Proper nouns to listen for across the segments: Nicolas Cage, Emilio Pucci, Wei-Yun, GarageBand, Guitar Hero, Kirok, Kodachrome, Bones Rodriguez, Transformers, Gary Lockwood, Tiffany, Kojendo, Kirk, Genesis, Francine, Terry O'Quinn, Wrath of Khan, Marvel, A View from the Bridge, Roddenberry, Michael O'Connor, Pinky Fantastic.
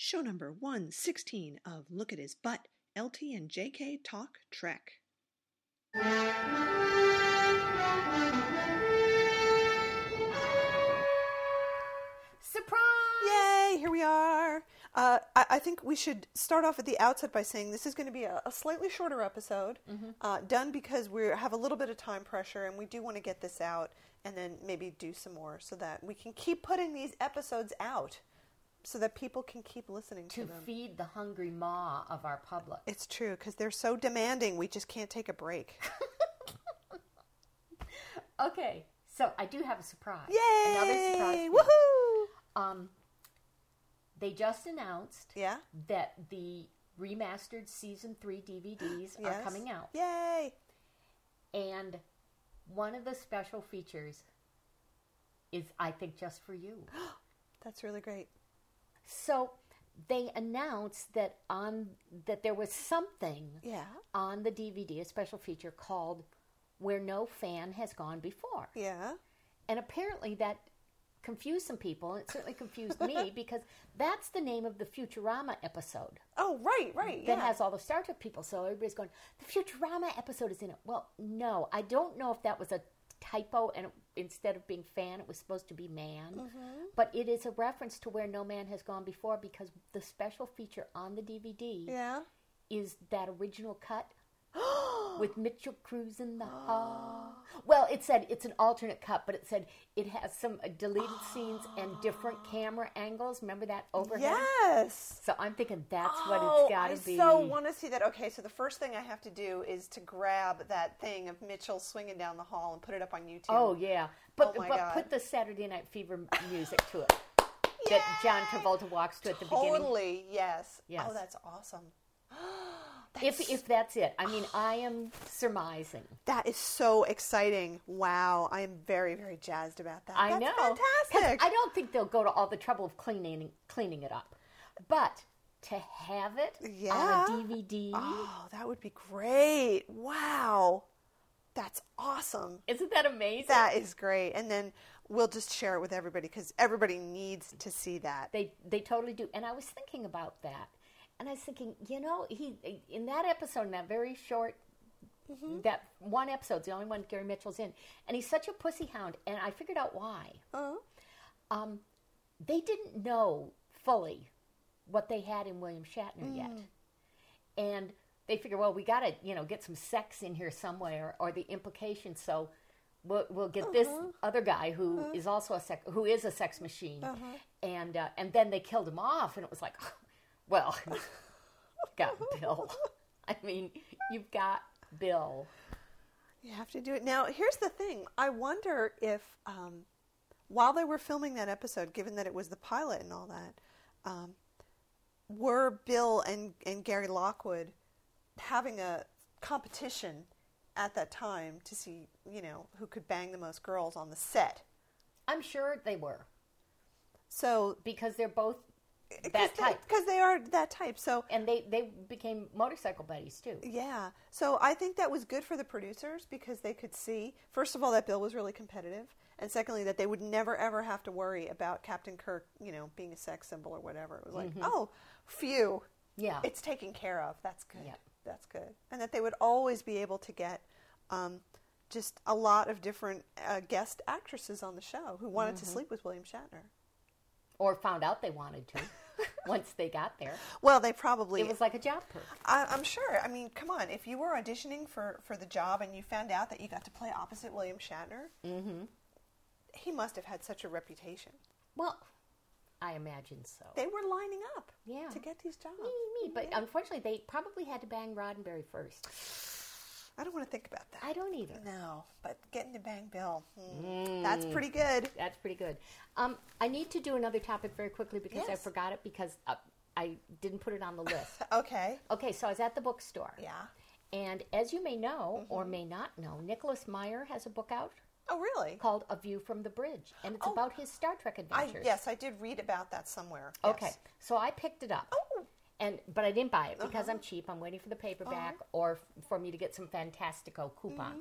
show number 116 of Look at His Butt, L.T. and J.K. Talk Trek. Surprise! Yay, here we are. I think we should start off at the outset by saying this is going to be a slightly shorter episode, done because we have a little bit of time pressure, and we do want to get this out and then maybe do some more so that we can keep putting these episodes out so that people can keep listening to them. To feed the hungry maw of our public. It's true, because they're so demanding, we just can't take a break. Okay, so I do have a surprise. Yay! Another surprise. Woohoo! They just announced that the remastered Season 3 DVDs are coming out. Yay! And one of the special features is, I think, just for you. That's really great. So they announced that there was something on the DVD, a special feature called Where No Fan Has Gone Before. Yeah. And apparently that confused some people, and it certainly confused me, because that's the name of the Futurama episode. Oh, right, that has all the Star Trek people, so everybody's going, the Futurama episode is in it. Well, no, I don't know if that was a typo, and instead of being fan, it was supposed to be man, but it is a reference to Where No Man Has Gone Before, because the special feature on the DVD is that original cut with Mitchell Cruz in the hall. Well, it said it's an alternate cut, but it said it has some deleted scenes and different camera angles. Remember that overhead? Yes. So I'm thinking that's what it's got to be. I so want to see that. Okay, so the first thing I have to do is to grab that thing of Mitchell swinging down the hall and put it up on YouTube. Oh, yeah. But put the Saturday Night Fever music to it that John Travolta walks to at the beginning. Totally, yes. Oh, that's awesome. If that's it. I mean, I am surmising. That is so exciting. Wow. I am very, very jazzed about that. I know. That's fantastic. I don't think they'll go to all the trouble of cleaning it up. But to have it on a DVD. Oh, that would be great. Wow. That's awesome. Isn't that amazing? That is great. And then we'll just share it with everybody, because everybody needs to see that. They totally do. And I was thinking about that. And I was thinking, he in that episode, in that very short, that one episode, the only one Gary Mitchell's in, and he's such a pussy hound, and I figured out why. They didn't know fully what they had in William Shatner yet. And they figured, well, we got to, get some sex in here somewhere, or the implication, so we'll get this other guy who is also who is a sex machine. And then they killed him off, and it was like... Well, you've got Bill. I mean, you've got Bill. You have to do it. Now, here's the thing. I wonder if, while they were filming that episode, given that it was the pilot and all that, were Bill and Gary Lockwood having a competition at that time to see, who could bang the most girls on the set? I'm sure they were. So, because they're both... that type. Because they are that type. So and they became motorcycle buddies, too. Yeah. So I think that was good for the producers, because they could see, first of all, that Bill was really competitive. And secondly, that they would never, ever have to worry about Captain Kirk, being a sex symbol or whatever. It was like, phew. Yeah. It's taken care of. That's good. Yeah. That's good. And that they would always be able to get just a lot of different guest actresses on the show who wanted to sleep with William Shatner. Or found out they wanted to once they got there. Well, they probably... It was like a job perk. I'm sure. I mean, come on. If you were auditioning for the job and you found out that you got to play opposite William Shatner, he must have had such a reputation. Well, I imagine so. They were lining up to get these jobs. Me. But unfortunately, they probably had to bang Roddenberry first. I don't want to think about that. I don't either. No, but getting to bang Bill, that's pretty good. That's pretty good. I need to do another topic very quickly, because I forgot it, because I didn't put it on the list. Okay. Okay, so I was at the bookstore. Yeah. And as you may know or may not know, Nicholas Meyer has a book out. Oh, really? Called A View from the Bridge, and it's about his Star Trek adventures. I did read about that somewhere. Yes. Okay, so I picked it up. Oh. But I didn't buy it because I'm cheap. I'm waiting for the paperback or for me to get some Fantastico coupon.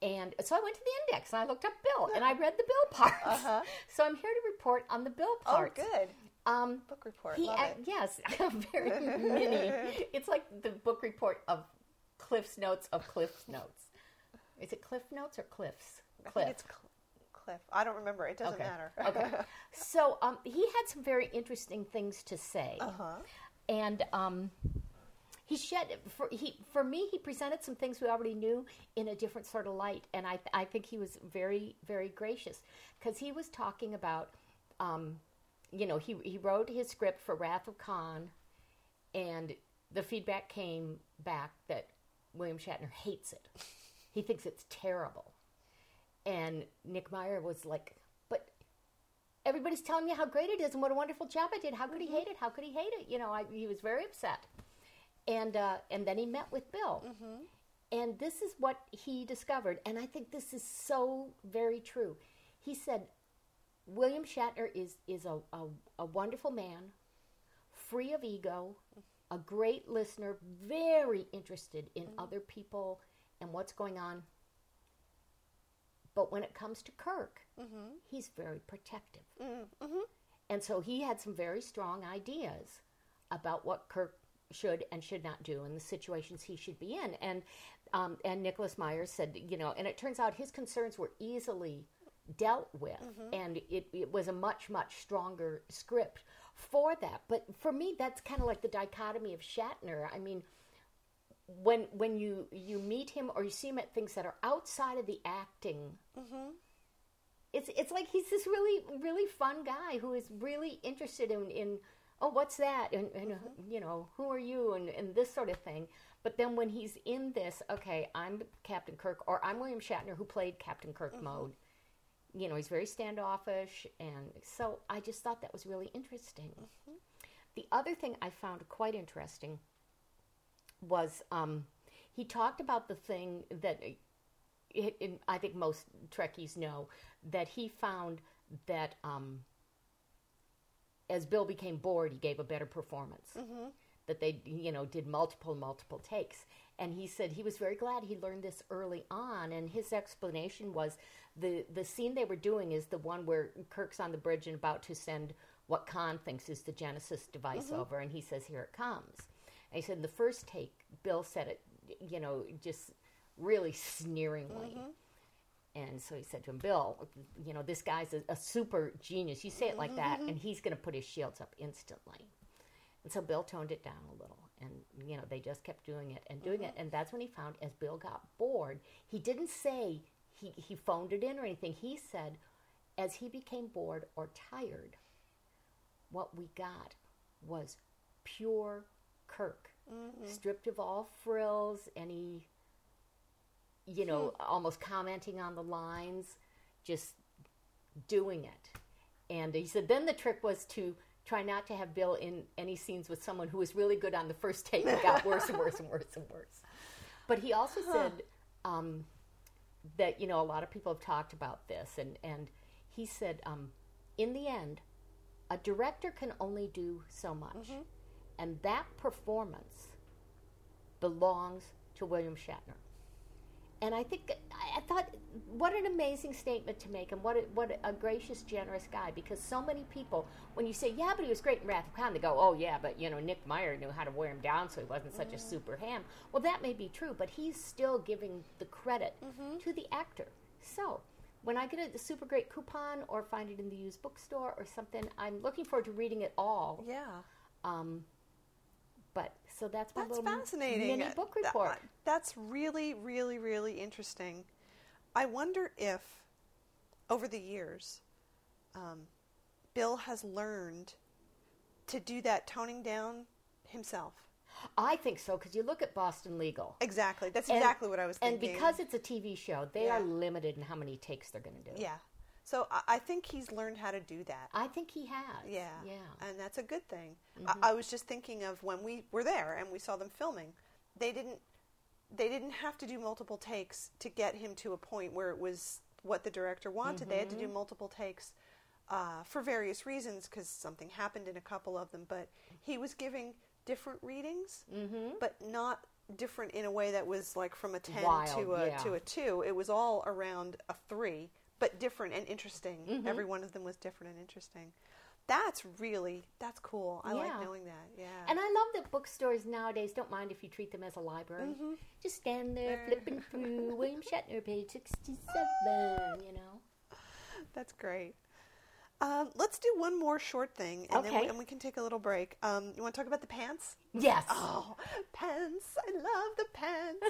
And so I went to the index and I looked up Bill and I read the Bill parts. So I'm here to report on the Bill parts. Oh, good. Book report. Yes, very mini. It's like the book report of Cliff's Notes of Cliff's Notes. Is it Cliff Notes or Cliff's? Cliff. I think it's Cliff. I don't remember. It doesn't matter. Okay. So he had some very interesting things to say. Uh-huh. And he presented some things we already knew in a different sort of light, and I think he was very, very gracious, because he was talking about, he wrote his script for Wrath of Khan, and the feedback came back that William Shatner hates it. He thinks it's terrible. And Nick Meyer was like, but everybody's telling me how great it is and what a wonderful job I did. How could he hate it? How could he hate it? You know, he was very upset. And then he met with Bill. Mm-hmm. And this is what he discovered. And I think this is so very true. He said, William Shatner is a wonderful man, free of ego, a great listener, very interested in other people and what's going on. But when it comes to Kirk, he's very protective. Mm-hmm. And so he had some very strong ideas about what Kirk should and should not do and the situations he should be in. And Nicholas Meyer said, and it turns out his concerns were easily dealt with, and it was a much, much stronger script for that. But for me, that's kind of like the dichotomy of Shatner. I mean, when you meet him or you see him at things that are outside of the acting, it's like he's this really, really fun guy who is really interested in oh, what's that? And who are you? And this sort of thing. But then when he's in this, okay, I'm Captain Kirk, or I'm William Shatner who played Captain Kirk mode. He's very standoffish. And so I just thought that was really interesting. Mm-hmm. The other thing I found quite interesting was he talked about the thing that I think most Trekkies know, that he found that... as Bill became bored, he gave a better performance. Mm-hmm. That they, did multiple takes. And he said he was very glad he learned this early on. And his explanation was the scene they were doing is the one where Kirk's on the bridge and about to send what Khan thinks is the Genesis device over. And he says, here it comes. And he said in the first take, Bill said it, just really sneeringly. Mm-hmm. And so he said to him, Bill, this guy's a super genius. You say it like that, and he's going to put his shields up instantly. And so Bill toned it down a little. And, they just kept doing it and doing it. And that's when he found, as Bill got bored, he didn't say he phoned it in or anything. He said, as he became bored or tired, what we got was pure Kirk, stripped of all frills, any... almost commenting on the lines, just doing it. And he said then the trick was to try not to have Bill in any scenes with someone who was really good on the first take and got worse and worse and worse and worse. But he also said that, a lot of people have talked about this. And he said, in the end, a director can only do so much. Mm-hmm. And that performance belongs to William Shatner. And I thought, what an amazing statement to make, and what a gracious, generous guy. Because so many people, when you say, yeah, but he was great in Wrath of Khan, they go, oh, yeah, but, Nick Meyer knew how to wear him down so he wasn't such a super ham. Well, that may be true, but he's still giving the credit to the actor. So when I get a super great coupon or find it in the used bookstore or something, I'm looking forward to reading it all. Yeah. But so that's my little fascinating mini book report. That's really, really, really interesting. I wonder if, over the years, Bill has learned to do that toning down himself. I think so, because you look at Boston Legal. Exactly. That's exactly what I was thinking. And because it's a TV show, they are limited in how many takes they're going to do. Yeah. So I think he's learned how to do that. I think he has. Yeah. Yeah. And that's a good thing. Mm-hmm. I was just thinking of when we were there and we saw them filming, they didn't have to do multiple takes to get him to a point where it was what the director wanted. Mm-hmm. They had to do multiple takes for various reasons because something happened in a couple of them. But he was giving different readings, but not different in a way that was like from a 10 to a 2. It was all around a 3. But different and interesting. Every one of them was different and interesting. That's cool. I like knowing that. Yeah. And I love that bookstores nowadays don't mind if you treat them as a library. Mm-hmm. Just stand there flipping through William Shatner, page 67, you know. That's great. Let's do one more short thing, and then we can take a little break. You want to talk about the pants? Yes. Oh, pants. I love the pants.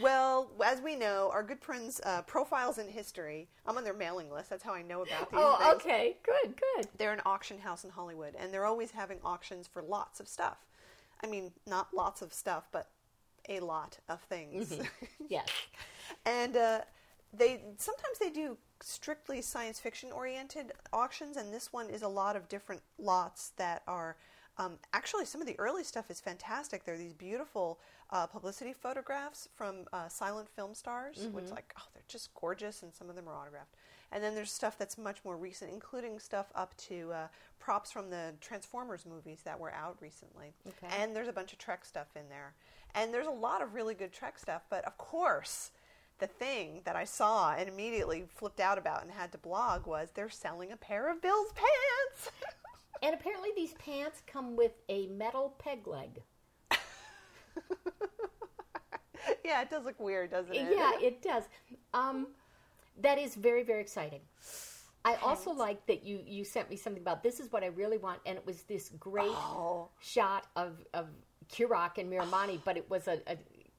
Well, as we know, our good friends, Profiles in History, I'm on their mailing list. That's how I know about these things. Okay. Good, good. They're an auction house in Hollywood, and they're always having auctions for lots of stuff. I mean, not lots of stuff, but a lot of things. Mm-hmm. Yes. And they sometimes do strictly science fiction oriented auctions, and this one is a lot of different lots that are actually some of the early stuff is fantastic. There are these beautiful publicity photographs from silent film stars, mm-hmm. which they're just gorgeous, and some of them are autographed. And then there's stuff that's much more recent, including stuff up to props from the Transformers movies that were out recently. Okay. And there's a bunch of Trek stuff in there, and there's a lot of really good Trek stuff, but of course the thing that I saw and immediately flipped out about and had to blog was they're selling a pair of Bill's pants. And apparently these pants come with a metal peg leg. Yeah, it does look weird, doesn't it? Yeah, it does. That is very, very exciting. I also like that you sent me something about this is what I really want, and it was this great shot of Kirok and Miramanee, but it was a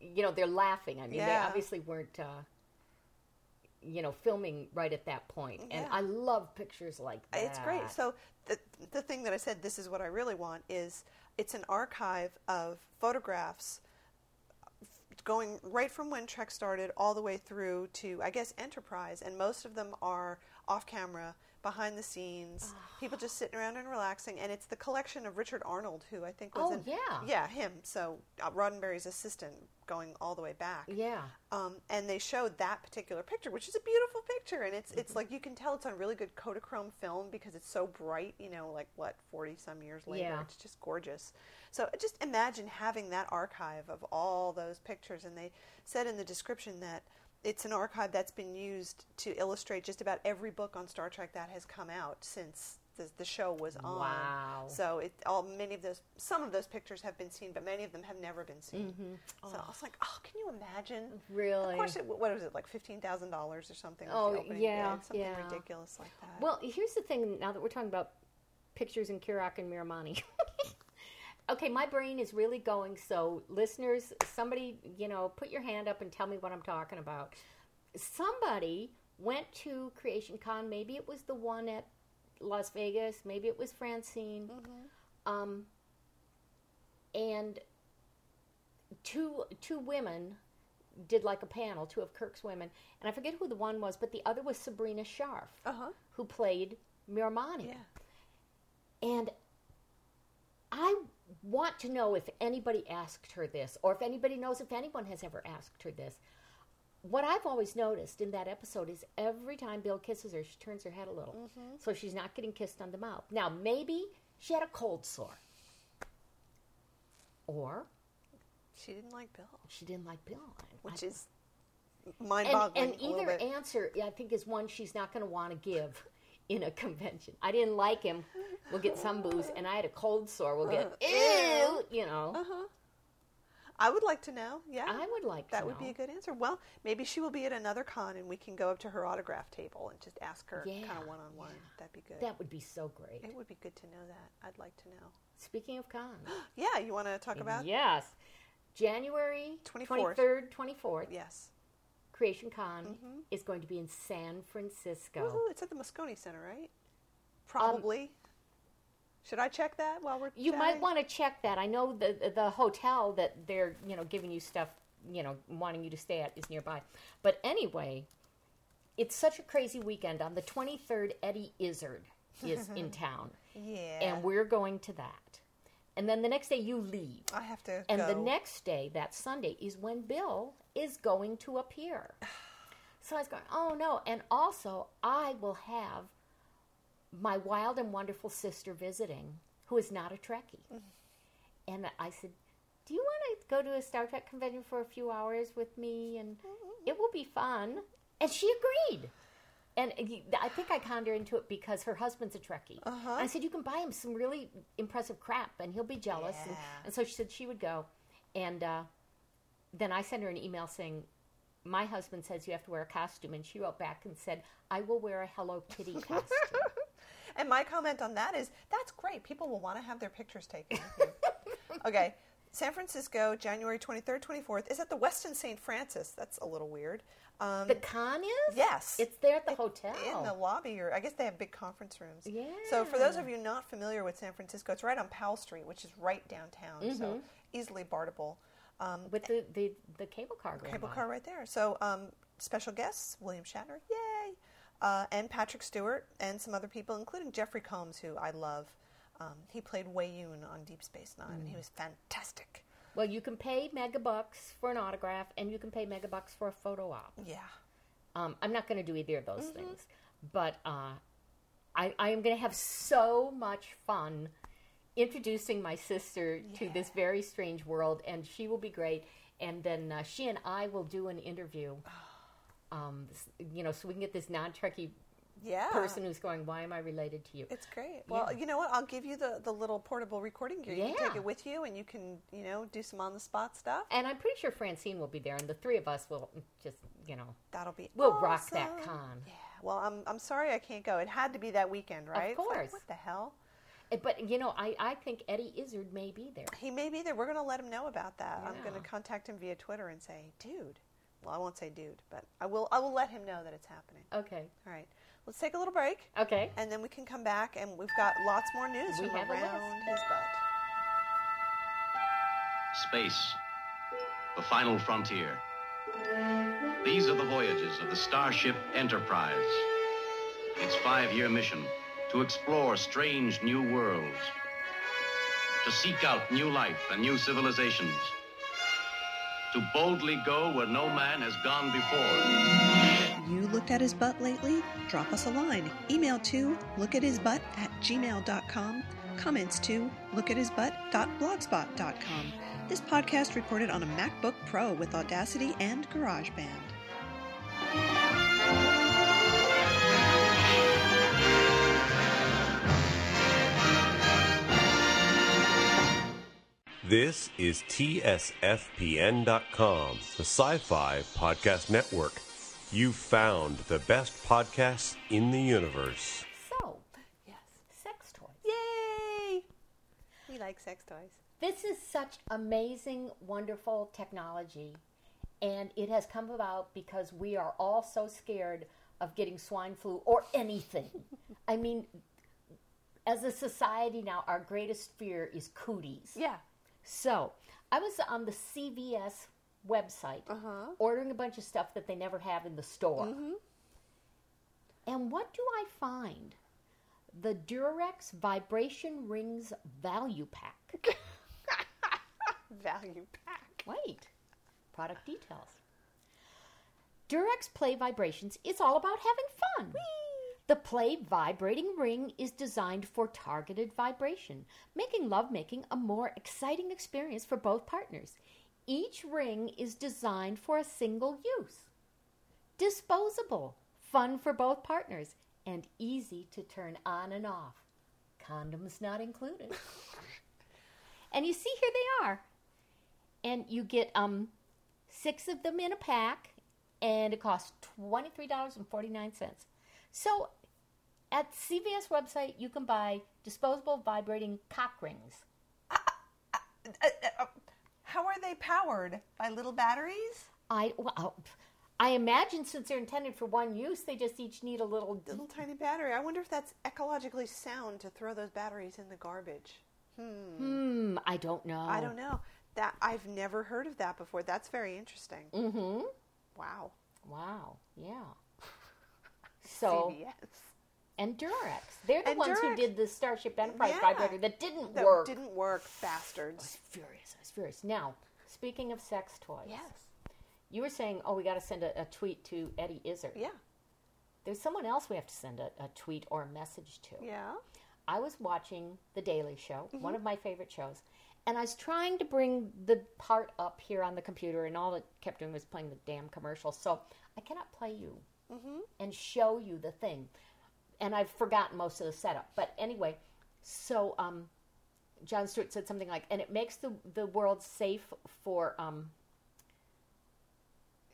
you know, they're laughing. I mean, they obviously weren't, filming right at that point. Yeah. And I love pictures like that. It's great. So the thing that I said, this is what I really want, is it's an archive of photographs going right from when Trek started all the way through to, I guess, Enterprise. And most of them are off camera, behind the scenes, people just sitting around and relaxing, and it's the collection of Richard Arnold, who I think was him. So Roddenberry's assistant, going all the way back. Yeah. And they showed that particular picture, which is a beautiful picture, and it's like you can tell it's on really good Kodachrome film because it's so bright. 40 some years later, it's just gorgeous. So just imagine having that archive of all those pictures, and they said in the description that it's an archive that's been used to illustrate just about every book on Star Trek that has come out since the show was on. Wow. So some of those pictures have been seen, but many of them have never been seen. Mm-hmm. So I was like, can you imagine? Really? Of course, what was it, like $15,000 or something? Something ridiculous like that. Well, here's the thing, now that we're talking about pictures in Kirok and Miramanee. Okay, my brain is really going, so listeners, somebody, put your hand up and tell me what I'm talking about. Somebody went to Creation Con. Maybe it was the one at Las Vegas. Maybe it was Francine. Mm-hmm. And two women did like a panel, two of Kirk's women. And I forget who the one was, but the other was Sabrina Scharf, who played Miramanee. Yeah. And I want to know if anybody asked her this, or if anybody knows if anyone has ever asked her this. What I've always noticed in that episode is every time Bill kisses her, she turns her head a little. Mm-hmm. So she's not getting kissed on the mouth. Now, maybe she had a cold sore. Or she didn't like Bill. Which is mind-boggling. And either answer, I think, is one she's not going to want to give in a convention. I didn't like him. We'll get some booze, and I had a cold sore. We'll get ew, I would like to know. Yeah, I would like to know. That would be a good answer. Well, maybe she will be at another con, and we can go up to her autograph table and just ask her kind of one-on-one. Yeah. That'd be good. That would be so great. It would be good to know that. I'd like to know. Speaking of cons. Yeah, you want to talk about? Yes. January 23rd, 24th. Yes. Creation Con is going to be in San Francisco. Ooh, it's at the Moscone Center, right? Probably. Should I check that while we're chatting? You might want to check that. I know the hotel that they're, giving you stuff, wanting you to stay at is nearby. But anyway, it's such a crazy weekend. On the 23rd, Eddie Izzard is in town. Yeah. And we're going to that. And then the next day you leave. I have to go. And the next day, that Sunday, is when Bill is going to appear. So I was going, oh no. And also, I will have my wild and wonderful sister visiting, who is not a Trekkie. Mm-hmm. And I said, do you want to go to a Star Trek convention for a few hours with me? And it will be fun. And she agreed. And I think I conned her into it because her husband's a Trekkie. Uh-huh. I said, you can buy him some really impressive crap, and he'll be jealous. Yeah. And so she said she would go. And then I sent her an email saying, my husband says you have to wear a costume. And she wrote back and said, I will wear a Hello Kitty costume. And my comment on that is, that's great. People will want to have their pictures taken. Okay. San Francisco, January 23rd, 24th, is at the Westin St. Francis. That's a little weird. The Con is? Yes. It's there at the hotel. In the lobby. Or I guess they have big conference rooms. Yeah. So for those of you not familiar with San Francisco, it's right on Powell Street, which is right downtown, so easily bartable. With the cable car going Cable car right there. So special guests, William Shatner, yay! And Patrick Stewart and some other people, including Jeffrey Combs, who I love. He played Wei-Yun on Deep Space Nine, and he was fantastic. Well, you can pay $1,000 for an autograph, and you can pay $1,000 for a photo op. Yeah. I'm not going to do either of those things, but I am going to have so much fun introducing my sister to this very strange world, and she will be great. And then she and I will do an interview, so we can get this non-Trekkie person who's going, why am I related to you? It's great. Well, you know what? I'll give you the little portable recording gear. You can take it with you, and you can, do some on-the-spot stuff. And I'm pretty sure Francine will be there, and the three of us will just, that'll be we'll awesome. Rock that con. Yeah. Well, I'm sorry I can't go. It had to be that weekend, right? Of course. Like, what the hell? But, I think Eddie Izzard may be there. He may be there. We're going to let him know about that. Yeah. I'm going to contact him via Twitter and say, dude. Well, I won't say dude, but I will let him know that it's happening. Okay. All right. Let's take a little break. Okay. And then we can come back, and we've got lots more news from Around His Butt. Space. The final frontier. These are the voyages of the starship Enterprise. Its 5-year mission to explore strange new worlds, to seek out new life and new civilizations, to boldly go where no man has gone before. You looked at his butt lately? Drop us a line. Email to lookathisbutt@gmail.com. Comments to lookathisbutt.blogspot.com. This podcast recorded on a MacBook Pro with Audacity and GarageBand. This is TSFPN.com, the Sci-Fi Podcast Network. You found the best podcasts in the universe. So, yes, sex toys. Yay! We like sex toys. This is such amazing, wonderful technology, and it has come about because we are all so scared of getting swine flu or anything. I mean, as a society now, our greatest fear is cooties. Yeah. So, I was on the CVS website ordering a bunch of stuff that they never have in the store. And what do I find? The Durex Vibration Rings Value Pack. Value Pack. Wait. Product details. Durex Play Vibrations is all about having fun. Whee! The Play Vibrating Ring is designed for targeted vibration, making lovemaking a more exciting experience for both partners. Each ring is designed for a single use. Disposable, fun for both partners, and easy to turn on and off. Condoms not included. And you see, here they are. And you get 6 of them in a pack, and it costs $23.49. So, at CVS website, you can buy disposable vibrating cock rings. How are they powered? By little batteries? I imagine since they're intended for one use, they just each need a little tiny battery. I wonder if that's ecologically sound to throw those batteries in the garbage. I don't know. That I've never heard of that before. That's very interesting. Wow. Yeah. So, CVS. And Durex. They're the ones who did the Starship Enterprise vibrator that work. That didn't work, bastards. I was furious. Now, speaking of sex toys. Yes. You were saying, we got to send a tweet to Eddie Izzard. Yeah. There's someone else we have to send a tweet or a message to. Yeah. I was watching The Daily Show, one of my favorite shows, and I was trying to bring the part up here on the computer, and all it kept doing was playing the damn commercial, so I cannot play you mm-hmm. and show you the thing. And I've forgotten most of the setup. But anyway, so John Stewart said something like, and it makes the world safe for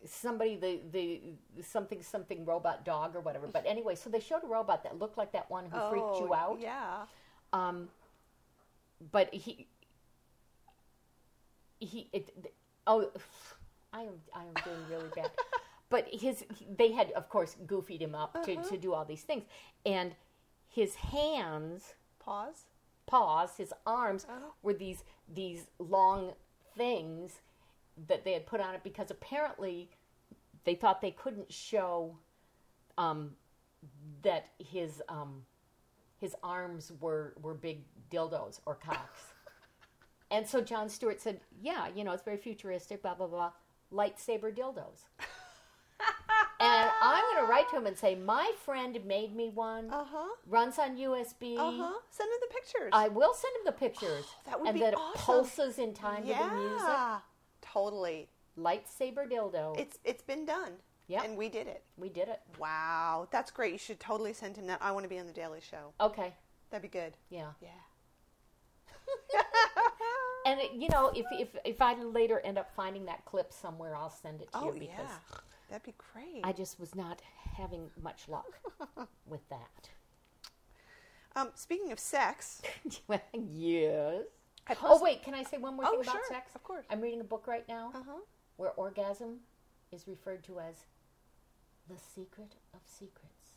somebody, the something robot dog or whatever. But anyway, so they showed a robot that looked like that one who freaked you out. Yeah. But I am doing really bad. But they had, of course, goofied him up to do all these things. And his hands, paws, his arms were these long things that they had put on it because apparently they thought they couldn't show that his arms were big dildos or cocks. And so John Stewart said, yeah, it's very futuristic, blah, blah, blah, lightsaber dildos. And I'm going to write to him and say, my friend made me one, runs on USB. Send him the pictures. I will send him the pictures. That would be awesome. And that it pulses in time to the music. Yeah, totally. Lightsaber dildo. It's been done. Yeah. And we did it. Wow. That's great. You should totally send him that. I want to be on The Daily Show. Okay. That'd be good. Yeah. Yeah. And if I later end up finding that clip somewhere, I'll send it to you because that'd be great. I just was not having much luck with that. Speaking of sex, yes. Wait, can I say one more thing about sex? Of course. I'm reading a book right now where orgasm is referred to as the secret of secrets.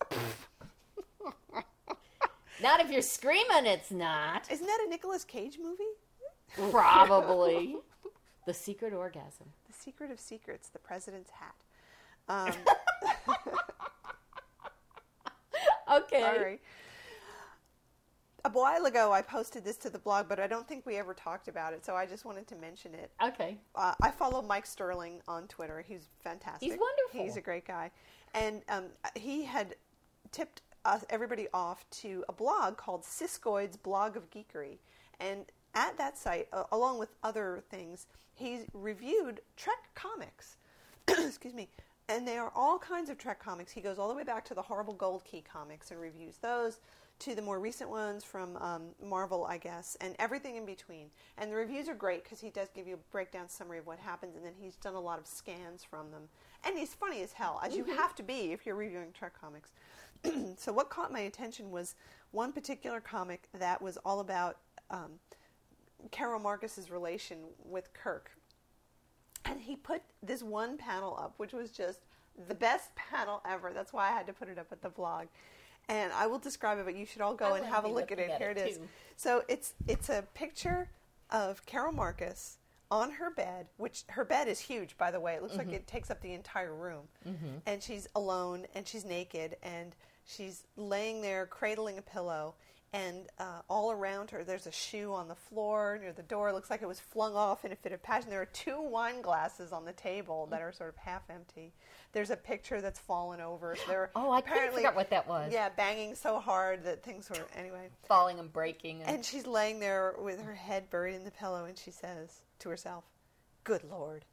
Not if you're screaming, it's not. Isn't that a Nicolas Cage movie? Probably. The Secret Orgasm. The Secret of Secrets, the President's Hat. Okay. Sorry. A while ago, I posted this to the blog, but I don't think we ever talked about it, so I just wanted to mention it. Okay. I follow Mike Sterling on Twitter. He's fantastic. He's wonderful. He's a great guy. And he had tipped everybody off to a blog called Siskoid's Blog of Geekery. And at that site, along with other things, he reviewed Trek comics. Excuse me. And they are all kinds of Trek comics. He goes all the way back to the horrible Gold Key comics and reviews those, to the more recent ones from Marvel, I guess, and everything in between. And the reviews are great because he does give you a breakdown summary of what happens, and then he's done a lot of scans from them. And he's funny as hell, as you have to be if you're reviewing Trek comics. So what caught my attention was one particular comic that was all about Carol Marcus's relation with Kirk. And he put this one panel up, which was just the best panel ever. That's why I had to put it up at the blog. And I will describe it, but you should all go and have a look at it. Here it is. So it's a picture of Carol Marcus on her bed, which her bed is huge, by the way. It looks like it takes up the entire room. Mm-hmm. And she's alone, and she's naked, and she's laying there cradling a pillow. And all around her, there's a shoe on the floor near the door. It looks like it was flung off in a fit of passion. There are two wine glasses on the table that are sort of half empty. There's a picture that's fallen over. There I couldn't figure out what that was. Yeah, banging so hard that things were, anyway. Falling and breaking. And she's laying there with her head buried in the pillow, and she says to herself, "Good Lord,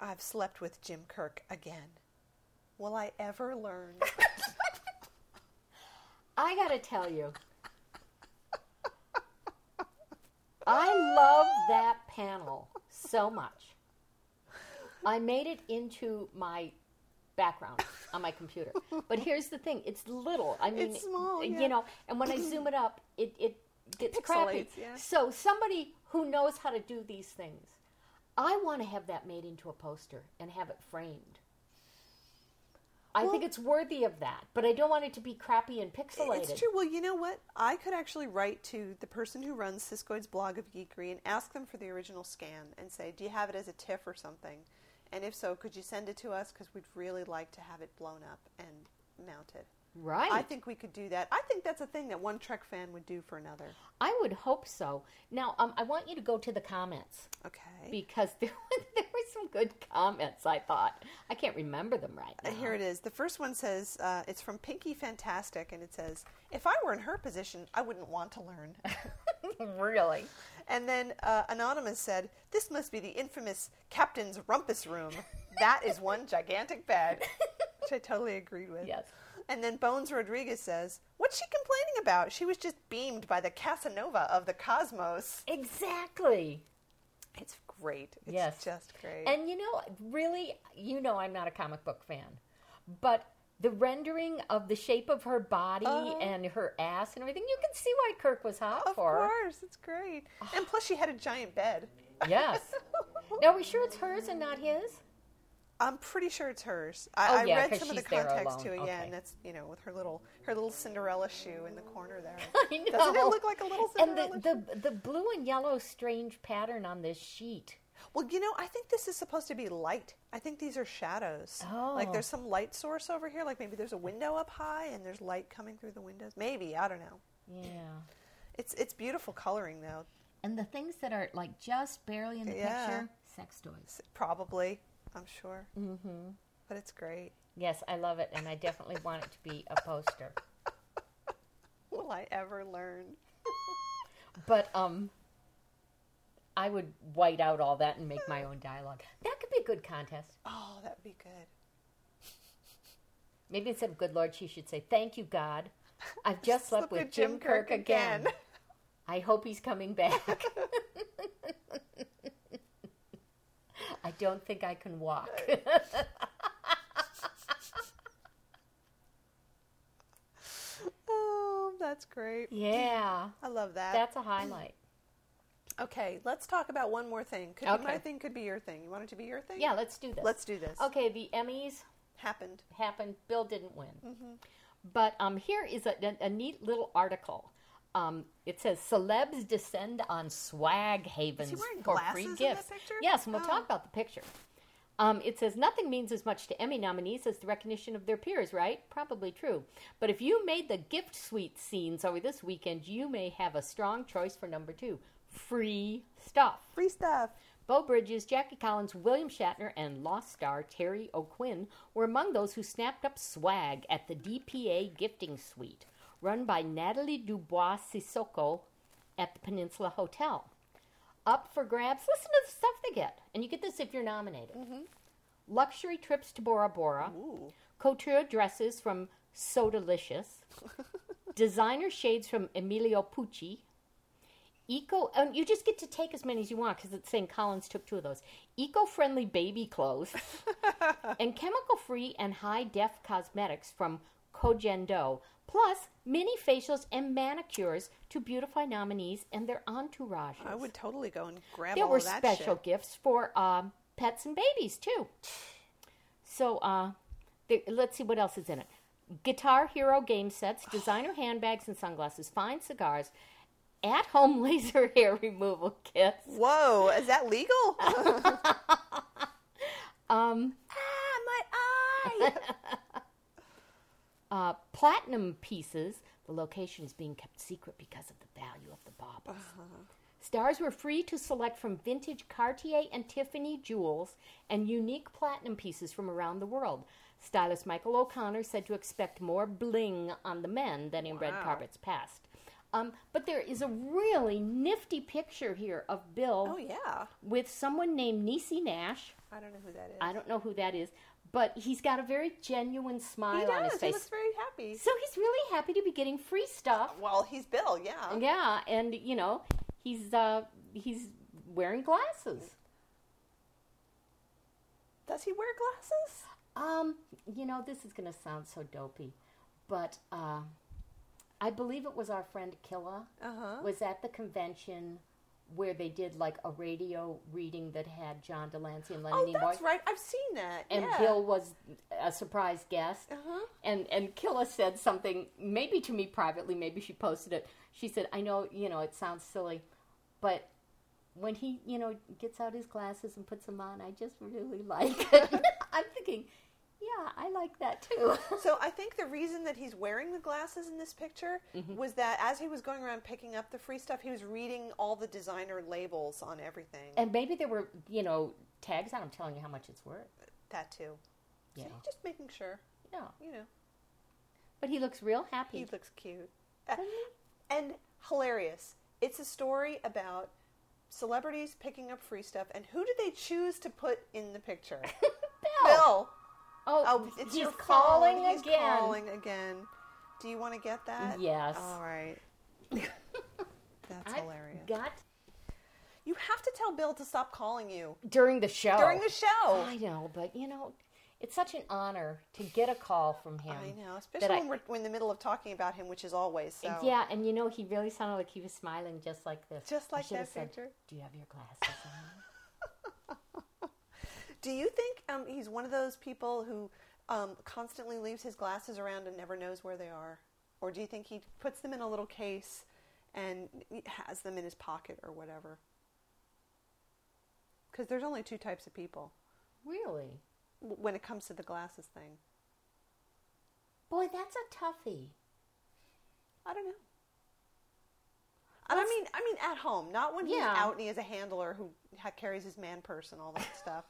I've slept with Jim Kirk again. Will I ever learn?" I gotta tell you. I love that panel so much. I made it into my background on my computer. But here's the thing. It's little. I mean, it's small, and when I zoom it up, it gets crappy. Yeah. So somebody who knows how to do these things, I want to have that made into a poster and have it framed. I think it's worthy of that, but I don't want it to be crappy and pixelated. It's true. Well, you know what? I could actually write to the person who runs Siskoid's Blog of Geekery and ask them for the original scan and say, "Do you have it as a TIFF or something? And if so, could you send it to us? Because we'd really like to have it blown up and mounted." Right. I think we could do that. I think that's a thing that one Trek fan would do for another. I would hope so. Now, I want you to go to the comments. Okay. Because there were some good comments, I thought. I can't remember them right now. Here it is. The first one says, it's from Pinky Fantastic, and it says, "If I were in her position, I wouldn't want to learn." Really? And then Anonymous said, "This must be the infamous Captain's Rumpus Room. That is one gigantic bed." which I totally agreed with. Yes. And then Bones Rodriguez says, what's she complaining about? She was just beamed by the Casanova of the cosmos. Exactly. It's great. It's just great. And, you know, really, you know I'm not a comic book fan, but the rendering of the shape of her body and her ass and everything, you can see why Kirk was hot for her. Of course. It's great. And plus she had a giant bed. Yes. Now, are we sure it's hers and not his? I'm pretty sure it's hers. I read some of the context to it, and that's, you know, with her little Cinderella shoe in the corner there. I know. Doesn't it look like a little Cinderella? And the blue and yellow strange pattern on this sheet. Well, you know, I think this is supposed to be light. I think these are shadows. Oh. Like there's some light source over here. Like maybe there's a window up high and there's light coming through the windows. Maybe. I don't know. Yeah. It's beautiful coloring, though. And the things that are like just barely in the picture, sex toys. Probably. I'm sure. Mm-hmm. But it's great. Yes, I love it. And I definitely want it to be a poster. Will I ever learn? But, I would white out all that and make my own dialogue. That could be a good contest. Oh, that would be good. Maybe instead of good Lord, she should say, thank you, God. I've just slept with Jim Kirk again. I hope he's coming back. I don't think I can walk. Oh, that's great. Yeah. I love that. That's a highlight. Okay, let's talk about one more thing. Could be my thing, could be your thing. You want it to be your thing? Yeah, let's do this. Let's do this. Okay, the Emmys. Happened. Bill didn't win. Mm-hmm. But here is a neat little article. It says, Celebs Descend on Swag Havens for Free Gifts. Is he wearing glasses in that picture? Yes, and we'll talk about the picture. It says, nothing means as much to Emmy nominees as the recognition of their peers, right? Probably true. But if you made the gift suite scenes over this weekend, you may have a strong choice for number 2. Free stuff. Free stuff. Bo Bridges, Jackie Collins, William Shatner, and Lost star Terry O'Quinn were among those who snapped up swag at the DPA gifting suite, run by Natalie Dubois Sissoko at the Peninsula Hotel. Up for grabs, listen to the stuff they get. And you get this if you're nominated. Mm-hmm. Luxury trips to Bora Bora. Ooh. Couture dresses from Sodalicious. Designer shades from Emilio Pucci. Eco, and you just get to take as many as you want because it's saying Collins took 2 of those. Eco-friendly baby clothes and chemical-free and high-def cosmetics from Kojendo, plus mini facials and manicures to beautify nominees and their entourages. I would totally go and grab all of that shit. There were special gifts for pets and babies, too. So let's see what else is in it. Guitar Hero game sets, designer handbags and sunglasses, fine cigars, at-home laser hair removal kits. Whoa, is that legal? My eye! Platinum pieces. The location is being kept secret because of the value of the baubles. Uh-huh. Stars were free to select from vintage Cartier and Tiffany jewels and unique platinum pieces from around the world. Stylist Michael O'Connor said to expect more bling on the men than in red carpets past. But there is a really nifty picture here of Bill with someone named Niecy Nash. I don't know who that is. But he's got a very genuine smile on his face. He does. He looks very happy. So he's really happy to be getting free stuff. Well, he's Bill, Yeah, and, you know, he's wearing glasses. Does he wear glasses? You know, this is going to sound so dopey, but... I believe it was our friend Killa was at the convention where they did like a radio reading that had John DeLancey and Lenny Nimoy. Oh, that's right. I've seen that. And Bill was a surprise guest. And Killa said something, maybe to me privately, maybe she posted it. She said, I know, you know, it sounds silly, but when he, you know, gets out his glasses and puts them on, I just really like it. I'm thinking... Yeah, I like that too. So I think the reason that he's wearing the glasses in this picture was that as he was going around picking up the free stuff, he was reading all the designer labels on everything. And maybe there were, you know, tags on them telling you how much it's worth. That too. Yeah. So just making sure. Yeah. You know. But he looks real happy. He looks cute. And hilarious. It's a story about celebrities picking up free stuff. And who did they choose to put in the picture? Bill. Oh, it's he's calling again. He's calling again. Do you want to get that? Yes. All right. That's hilarious. You have to tell Bill to stop calling you. During the show. During the show. I know, but you know, it's such an honor to get a call from him. I know, especially when we're in the middle of talking about him, which is always so. Yeah, and you know, he really sounded like he was smiling just like this. Just like that picture. Said, do you have your glasses on? Do you think he's one of those people who constantly leaves his glasses around and never knows where they are? Or do you think he puts them in a little case and has them in his pocket or whatever? Because there's only two types of people. Really? When it comes to the glasses thing. Boy, that's a toughie. I don't know. And I mean, at home, not when he's out and he is a handler who carries his man purse and all that stuff.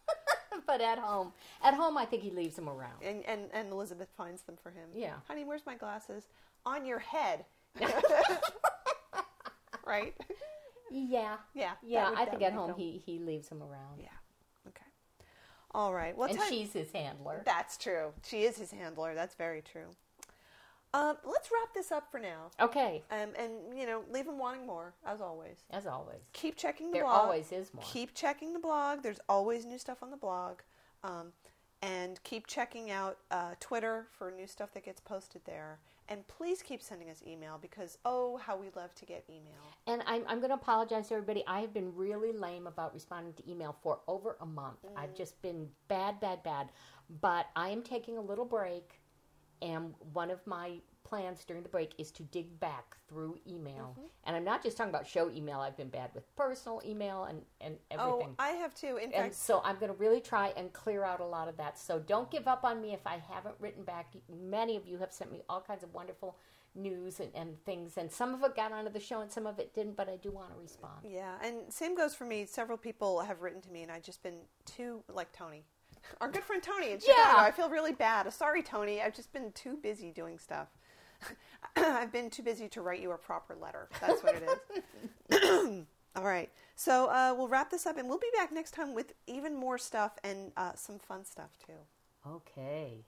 But at home, I think he leaves them around. And Elizabeth finds them for him. Yeah. Honey, where's my glasses? On your head. Right? Yeah. I think at home he leaves them around. Yeah. Okay. All right. Well, and she's his handler. That's true. She is his handler. That's very true. Let's wrap this up for now. Okay. And, you know, leave them wanting more, as always. As always. Keep checking the blog. There always is more. Keep checking the blog. There's always new stuff on the blog. And keep checking out Twitter for new stuff that gets posted there. And please keep sending us email because, oh, how we love to get email. And I'm going to apologize to everybody. I have been really lame about responding to email for over a month. I've just been bad. But I am taking a little break. And one of my plans during the break is to dig back through email. Mm-hmm. And I'm not just talking about show email. I've been bad with personal email and everything. Oh, I have too. In fact, and so I'm going to really try and clear out a lot of that. So don't give up on me if I haven't written back. Many of you have sent me all kinds of wonderful news and things. And some of it got onto the show and some of it didn't, but I do want to respond. Yeah, and same goes for me. Several people have written to me and I've just been too, like Tony. Our good friend Tony in Chicago. Yeah. I feel really bad. Sorry, Tony. I've just been too busy doing stuff. I've been too busy to write you a proper letter. That's what it is. All right. So we'll wrap this up, and we'll be back next time with even more stuff and some fun stuff, too. Okay.